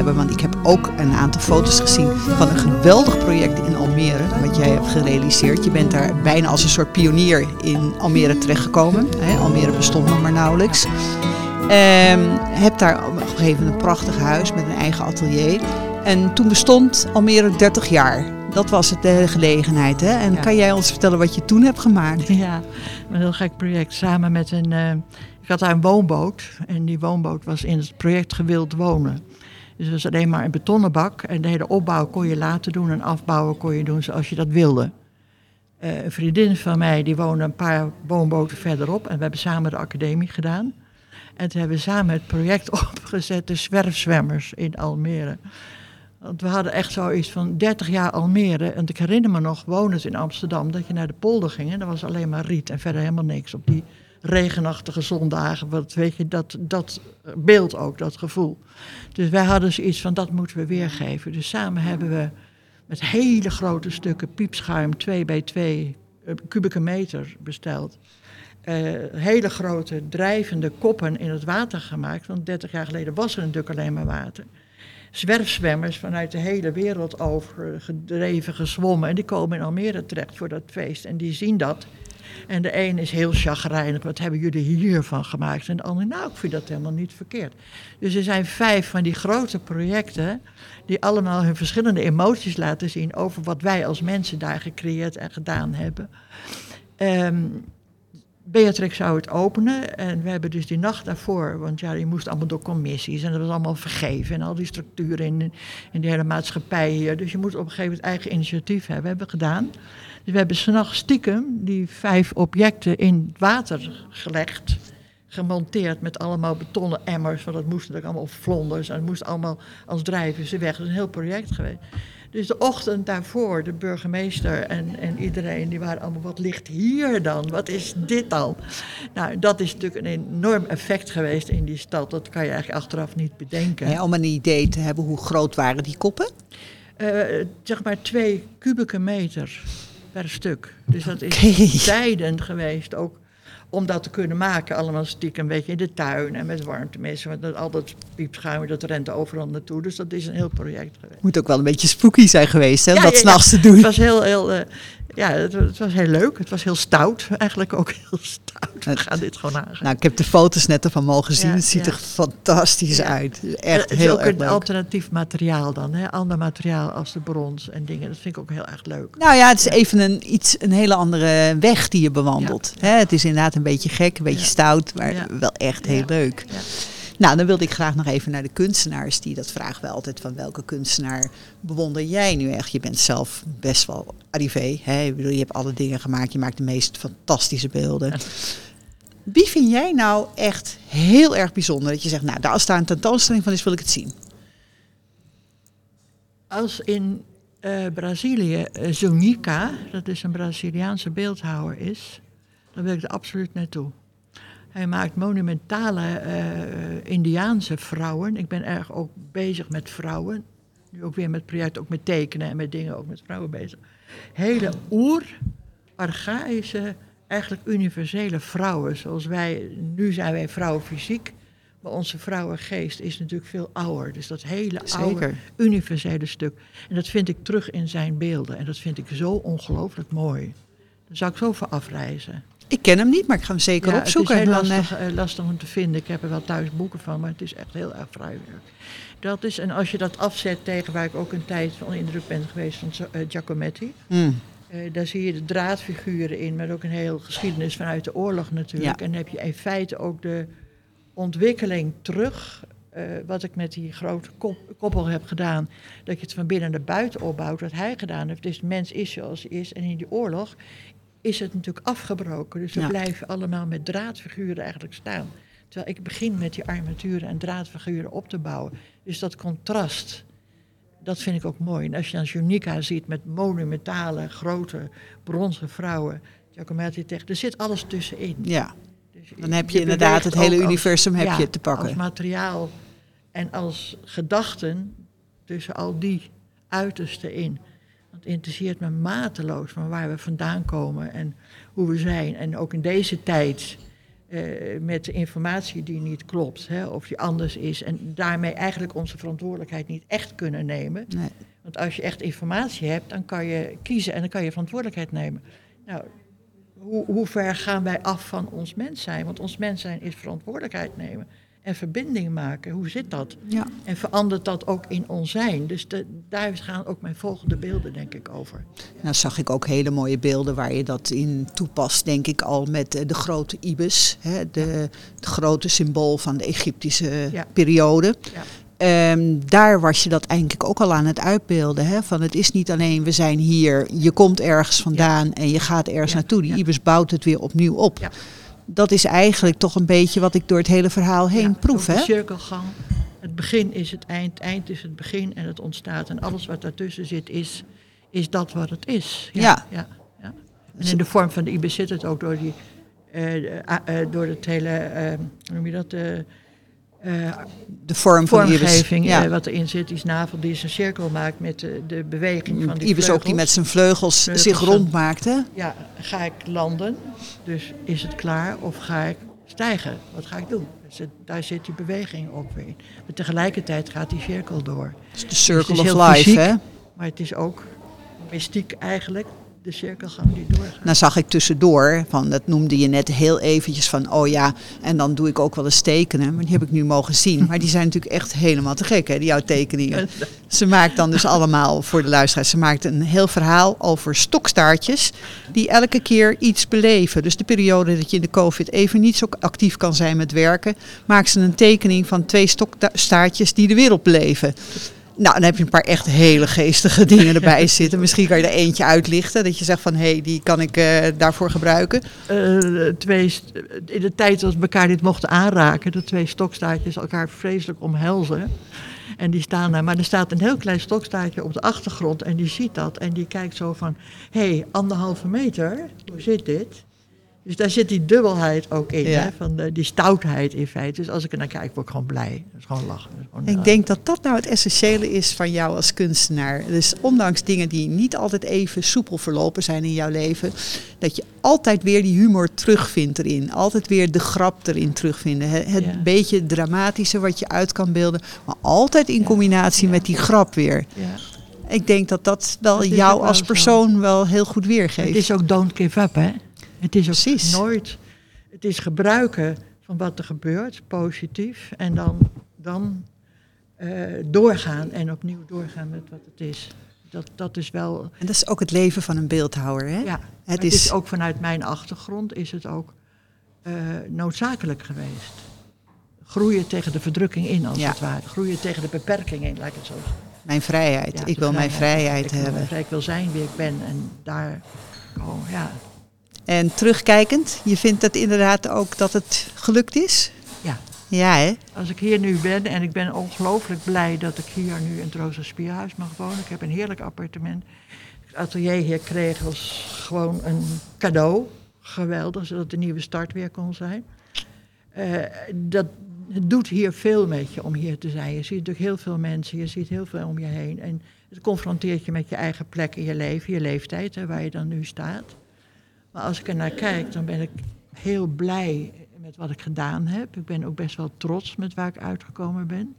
hebben. Want ik heb ook een aantal foto's gezien van een geweldig project in Almere. Wat jij hebt gerealiseerd. Je bent daar bijna als een soort pionier in Almere terechtgekomen. Almere bestond nog maar nauwelijks. Heb daar op een gegeven moment een prachtig huis met een eigen atelier. En toen bestond Almere 30 jaar. Dat was het, de gelegenheid. Hè? En kan jij ons vertellen wat je toen hebt gemaakt? Ja, een heel gek project. Samen met een... Ik had daar een woonboot. En die woonboot was in het project Gewild Wonen. Dus het was alleen maar een betonnen bak. En de hele opbouw kon je laten doen. En afbouwen kon je doen zoals je dat wilde. Een vriendin van mij, die woonde een paar woonboten verderop. En we hebben samen de academie gedaan. En toen hebben we samen het project opgezet, de zwerfzwemmers in Almere. Want we hadden echt zoiets van 30 jaar Almere. En ik herinner me nog, wonend in Amsterdam, dat je naar de polder ging. En dat was alleen maar riet en verder helemaal niks op die regenachtige zondagen. Want weet je, dat beeld ook, dat gevoel. Dus wij hadden zoiets van, dat moeten we weergeven. Dus samen hebben we met hele grote stukken piepschuim, 2x2 kubieke meter besteld. Hele grote drijvende koppen in het water gemaakt. Want 30 jaar geleden was er natuurlijk alleen maar water. Zwerfzwemmers vanuit de hele wereld over gedreven, gezwommen. En die komen in Almere terecht voor dat feest. En die zien dat. En de een is heel chagrijnig. Wat hebben jullie hiervan gemaakt? En de ander, nou, ik vind dat helemaal niet verkeerd. Dus er zijn 5 van die grote projecten die allemaal hun verschillende emoties laten zien over wat wij als mensen daar gecreëerd en gedaan hebben. Beatrix zou het openen en we hebben dus die nacht daarvoor, want ja, je moest allemaal door commissies en dat was allemaal vergeven en al die structuren in de hele maatschappij hier. Dus je moet op een gegeven moment eigen initiatief hebben. We hebben gedaan. Dus we hebben 's nachts stiekem die 5 objecten in het water gelegd, gemonteerd met allemaal betonnen emmers, want dat moest natuurlijk allemaal vlonders en het moest allemaal als drijven ze weg. Dat is een heel project geweest. Dus de ochtend daarvoor, de burgemeester en iedereen, die waren allemaal, wat ligt hier dan? Wat is dit dan? Nou, dat is natuurlijk een enorm effect geweest in die stad. Dat kan je eigenlijk achteraf niet bedenken. Ja, om een idee te hebben, hoe groot waren die koppen? Zeg maar 2 kubieke meter per stuk. Dus dat is tijdend geweest ook. Om dat te kunnen maken, allemaal stiekem, weet je, in de tuin en met warmtemessen. Want al dat piepschuim, dat rent overal naartoe. Dus dat is een heel project geweest. Moet ook wel een beetje spooky zijn geweest, hè, om dat s'nachts te doen. Het was het was heel leuk. Het was heel stout. Eigenlijk ook heel stout. We gaan dit gewoon aan. Nou, ik heb de foto's net ervan al gezien. Ja, het ziet er fantastisch uit. Echt heel erg leuk. Het is ook een alternatief materiaal dan. Hè? Ander materiaal als de brons en dingen. Dat vind ik ook heel erg leuk. Nou ja, het is even een hele andere weg die je bewandelt. Ja. Hè? Het is inderdaad een beetje gek, een beetje stout. Maar wel echt heel leuk. Ja. Nou, dan wilde ik graag nog even naar de kunstenaars. Dat vragen we altijd, van welke kunstenaar bewonder jij nu echt? Je bent zelf best wel arrivé. Ik bedoel, je hebt alle dingen gemaakt. Je maakt de meest fantastische beelden. Wie vind jij nou echt heel erg bijzonder? Dat je zegt, nou, als daar een tentoonstelling van is, wil ik het zien. Als in Brazilië Zuniga, dat is een Braziliaanse beeldhouwer is, dan wil ik er absoluut naartoe. Hij maakt monumentale Indiaanse vrouwen. Ik ben erg ook bezig met vrouwen. Nu ook weer met project, ook met tekenen en met dingen, ook met vrouwen bezig. Hele archaïsche, eigenlijk universele vrouwen. Zoals wij, nu zijn wij vrouwen fysiek. Maar onze vrouwengeest is natuurlijk veel ouder. Dus dat hele oude, universele stuk. En dat vind ik terug in zijn beelden. En dat vind ik zo ongelooflijk mooi. Daar zou ik zo voor afreizen. Ik ken hem niet, maar ik ga hem zeker opzoeken. Het is heel lastig om te vinden. Ik heb er wel thuis boeken van, maar het is echt heel erg vrijwerk. Dat is, en als je dat afzet tegen waar ik ook een tijd van indruk ben geweest van Giacometti. Daar zie je de draadfiguren in, maar ook een heel geschiedenis vanuit de oorlog natuurlijk. Ja. En dan heb je in feite ook de ontwikkeling terug. Wat ik met die grote koppel heb gedaan, dat je het van binnen naar buiten opbouwt, wat hij gedaan heeft. Dus de mens is zoals hij is en in die oorlog is het natuurlijk afgebroken. Dus we blijven allemaal met draadfiguren eigenlijk staan. Terwijl ik begin met die armaturen en draadfiguren op te bouwen. Dus dat contrast, dat vind ik ook mooi. En als je dan Zuniga ziet met monumentale, grote, bronzen vrouwen, Giacometti tegen, er zit alles tussenin. Ja, dus dan heb je inderdaad het hele universum als, je te pakken. Als materiaal en als gedachten tussen al die uitersten in. Het interesseert me mateloos van waar we vandaan komen en hoe we zijn. En ook in deze tijd met informatie die niet klopt, hè, of die anders is, en daarmee eigenlijk onze verantwoordelijkheid niet echt kunnen nemen. Nee. Want als je echt informatie hebt, dan kan je kiezen en dan kan je verantwoordelijkheid nemen. Nou, hoe ver gaan wij af van ons mens zijn? Want ons mens zijn is verantwoordelijkheid nemen en verbinding maken. Hoe zit dat? Ja. En verandert dat ook in ons zijn? Dus daar gaan ook mijn volgende beelden, denk ik, over. Nou zag ik ook hele mooie beelden waar je dat in toepast, denk ik al, met de grote ibis. Hè, het grote symbool van de Egyptische periode. Ja. Daar was je dat eigenlijk ook al aan het uitbeelden. Hè? Van het is niet alleen we zijn hier, je komt ergens vandaan en je gaat ergens naartoe. Die ibis bouwt het weer opnieuw op. Ja. Dat is eigenlijk toch een beetje wat ik door het hele verhaal heen proef. Hè? De cirkelgang. Het begin is het eind is het begin en het ontstaat. En alles wat daartussen zit is dat wat het is. Ja. En in de vorm van de ibis zit het ook door die door het hele, hoe noem je dat? De vormgeving, wat erin zit, die snavel die een cirkel maakt met de beweging van die ibis vleugels. Ook die met zijn vleugels zich rondmaakte. Ja, ga ik landen, dus is het klaar, of ga ik stijgen? Wat ga ik doen? Dus daar zit die beweging ook weer in. Maar tegelijkertijd gaat die cirkel door. Dus de circle dus of life, fysiek, hè? Maar het is ook mystiek eigenlijk. De cirkelgang die doorgaat. Nou zag ik tussendoor, van, dat noemde je net heel eventjes van, en dan doe ik ook wel eens tekenen. Maar die heb ik nu mogen zien. Maar die zijn natuurlijk echt helemaal te gek, hè, die jouw tekeningen. Ze maakt dan dus allemaal, voor de luisteraars, ze maakt een heel verhaal over stokstaartjes die elke keer iets beleven. Dus de periode dat je in de COVID even niet zo actief kan zijn met werken, maakt ze een tekening van 2 stokstaartjes die de wereld beleven. Nou, dan heb je een paar echt hele geestige dingen erbij zitten. Misschien kan je er eentje uitlichten. Dat je zegt van, die kan ik daarvoor gebruiken. In de tijd dat we elkaar dit mochten aanraken. De 2 stokstaartjes elkaar vreselijk omhelzen. En die staan daar. Maar er staat een heel klein stokstaartje op de achtergrond. En die ziet dat. En die kijkt zo van, 1,5 meter. Hoe zit dit? Dus daar zit die dubbelheid ook in, hè? Van die stoutheid in feite. Dus als ik er naar kijk, word ik gewoon blij. Dus gewoon lachen. Dus gewoon, ik denk dat dat nou het essentiële is van jou als kunstenaar. Dus ondanks dingen die niet altijd even soepel verlopen zijn in jouw leven, dat je altijd weer die humor terugvindt erin. Altijd weer de grap erin terugvinden. Het beetje dramatische wat je uit kan beelden. Maar altijd in combinatie met die grap weer. Ja. Ik denk dat dat wel jou als persoon wel heel goed weergeeft. Het is ook don't give up, hè? Het is ook nooit. Het is gebruiken van wat er gebeurt, positief. En dan doorgaan en opnieuw doorgaan met wat het is. Dat is wel. En dat is ook het leven van een beeldhouwer, hè? Ja. Het is ook vanuit mijn achtergrond is het ook noodzakelijk geweest. Groeien tegen de verdrukking in, als het ware. Groeien tegen de beperking in, laat ik het zo zeggen. Mijn vrijheid. Ja, ik wil mijn vrijheid hebben. Ik wil zijn wie ik ben en daar gewoon, En terugkijkend, je vindt dat inderdaad ook dat het gelukt is? Ja. Ja, hè? Als ik hier nu ben, en ik ben ongelooflijk blij dat ik hier nu in het Rosa Spierhuis mag wonen. Ik heb een heerlijk appartement. Het atelier hier kreeg als gewoon een cadeau. Geweldig, zodat de nieuwe start weer kon zijn. Dat doet hier veel met je om hier te zijn. Je ziet natuurlijk heel veel mensen, je ziet heel veel om je heen. En het confronteert je met je eigen plek in je leven, je leeftijd, hè, waar je dan nu staat. Maar als ik er naar kijk, dan ben ik heel blij met wat ik gedaan heb. Ik ben ook best wel trots met waar ik uitgekomen ben.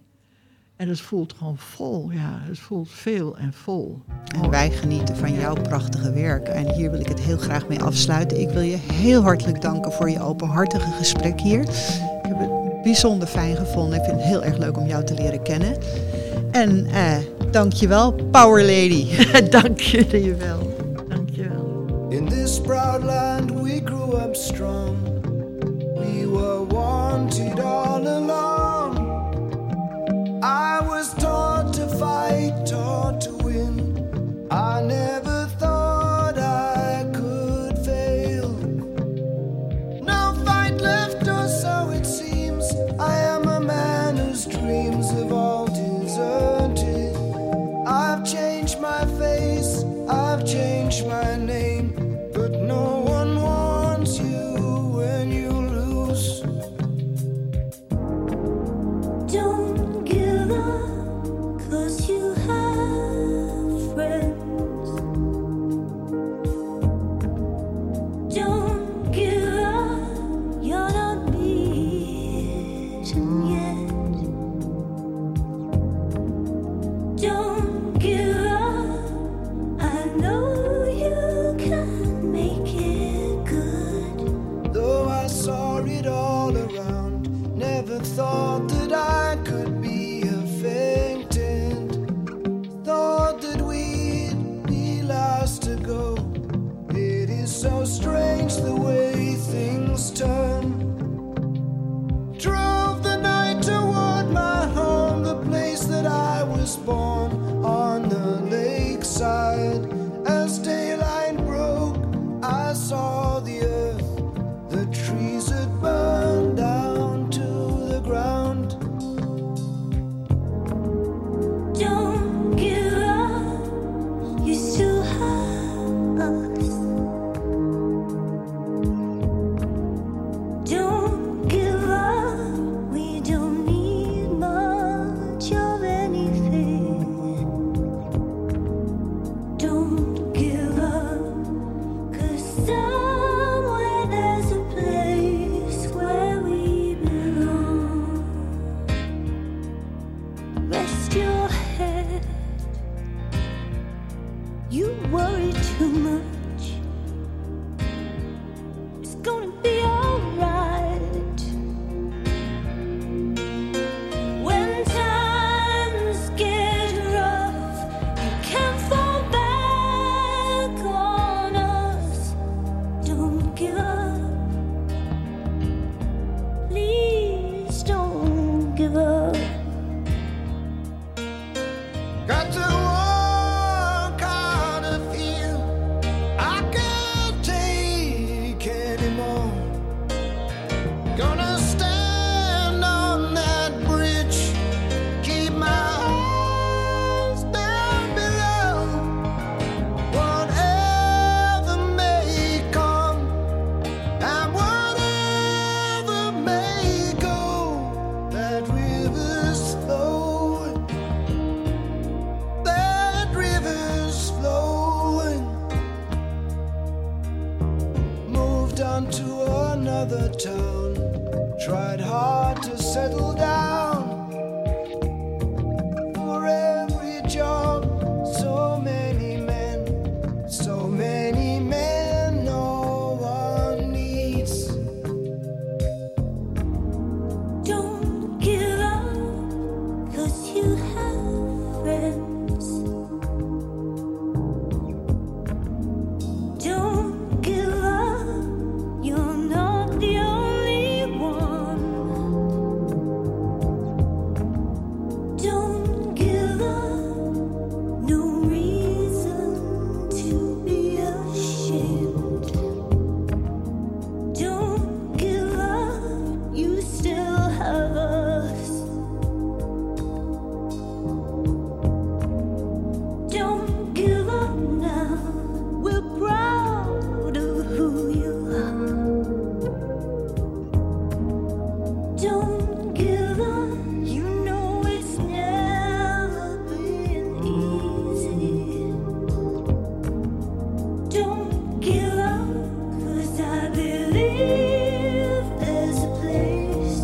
En het voelt gewoon vol, Het voelt veel en vol. En wij genieten van jouw prachtige werk. En hier wil ik het heel graag mee afsluiten. Ik wil je heel hartelijk danken voor je openhartige gesprek hier. Ik heb het bijzonder fijn gevonden. Ik vind het heel erg leuk om jou te leren kennen. En dankjewel, Power Lady. Dank jullie wel. In this proud land we grew up strong. We were wanted all along. I was taught to fight, taught to win. I never thought I could fail. No fight left, or so it seems. I am a man whose dreams have all deserted. I've changed my face, I've changed my name. No one wants you when you lose. Don't give up, 'cause you have friends. Don't give up, you're not so strange the way things turn. Drove the night toward my home, the place that I was born, on the lakeside. As daylight broke, I saw the earth, the trees had burned down to the ground. Don't give up, you still have us. Don't give up, we don't need much of anything. Don't give up, 'cause somewhere there's a place where we belong. Rest your head, you worry too much. It's gonna be alright. When times get rough, you can fall back on us. Don't give up. Please don't give up. Got to walk out of here, I can't take anymore. Gonna stand on that bridge, keep my eyes down below. Whatever may come and whatever may go, that river's flowing. That river's flowing. Moved on to another town. Tried hard to settle down. For every job, so many men no one needs. Don't give up, 'cause you have friends. Don't give up, you're not the only one. Don't give up, no reason to be ashamed. Don't give up, you still have us. Don't give up now. We're proud of who you are. Don't give up. You know it's never been easy. Don't give up, 'cause I believe there's a place.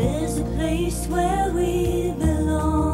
There's a place where we belong.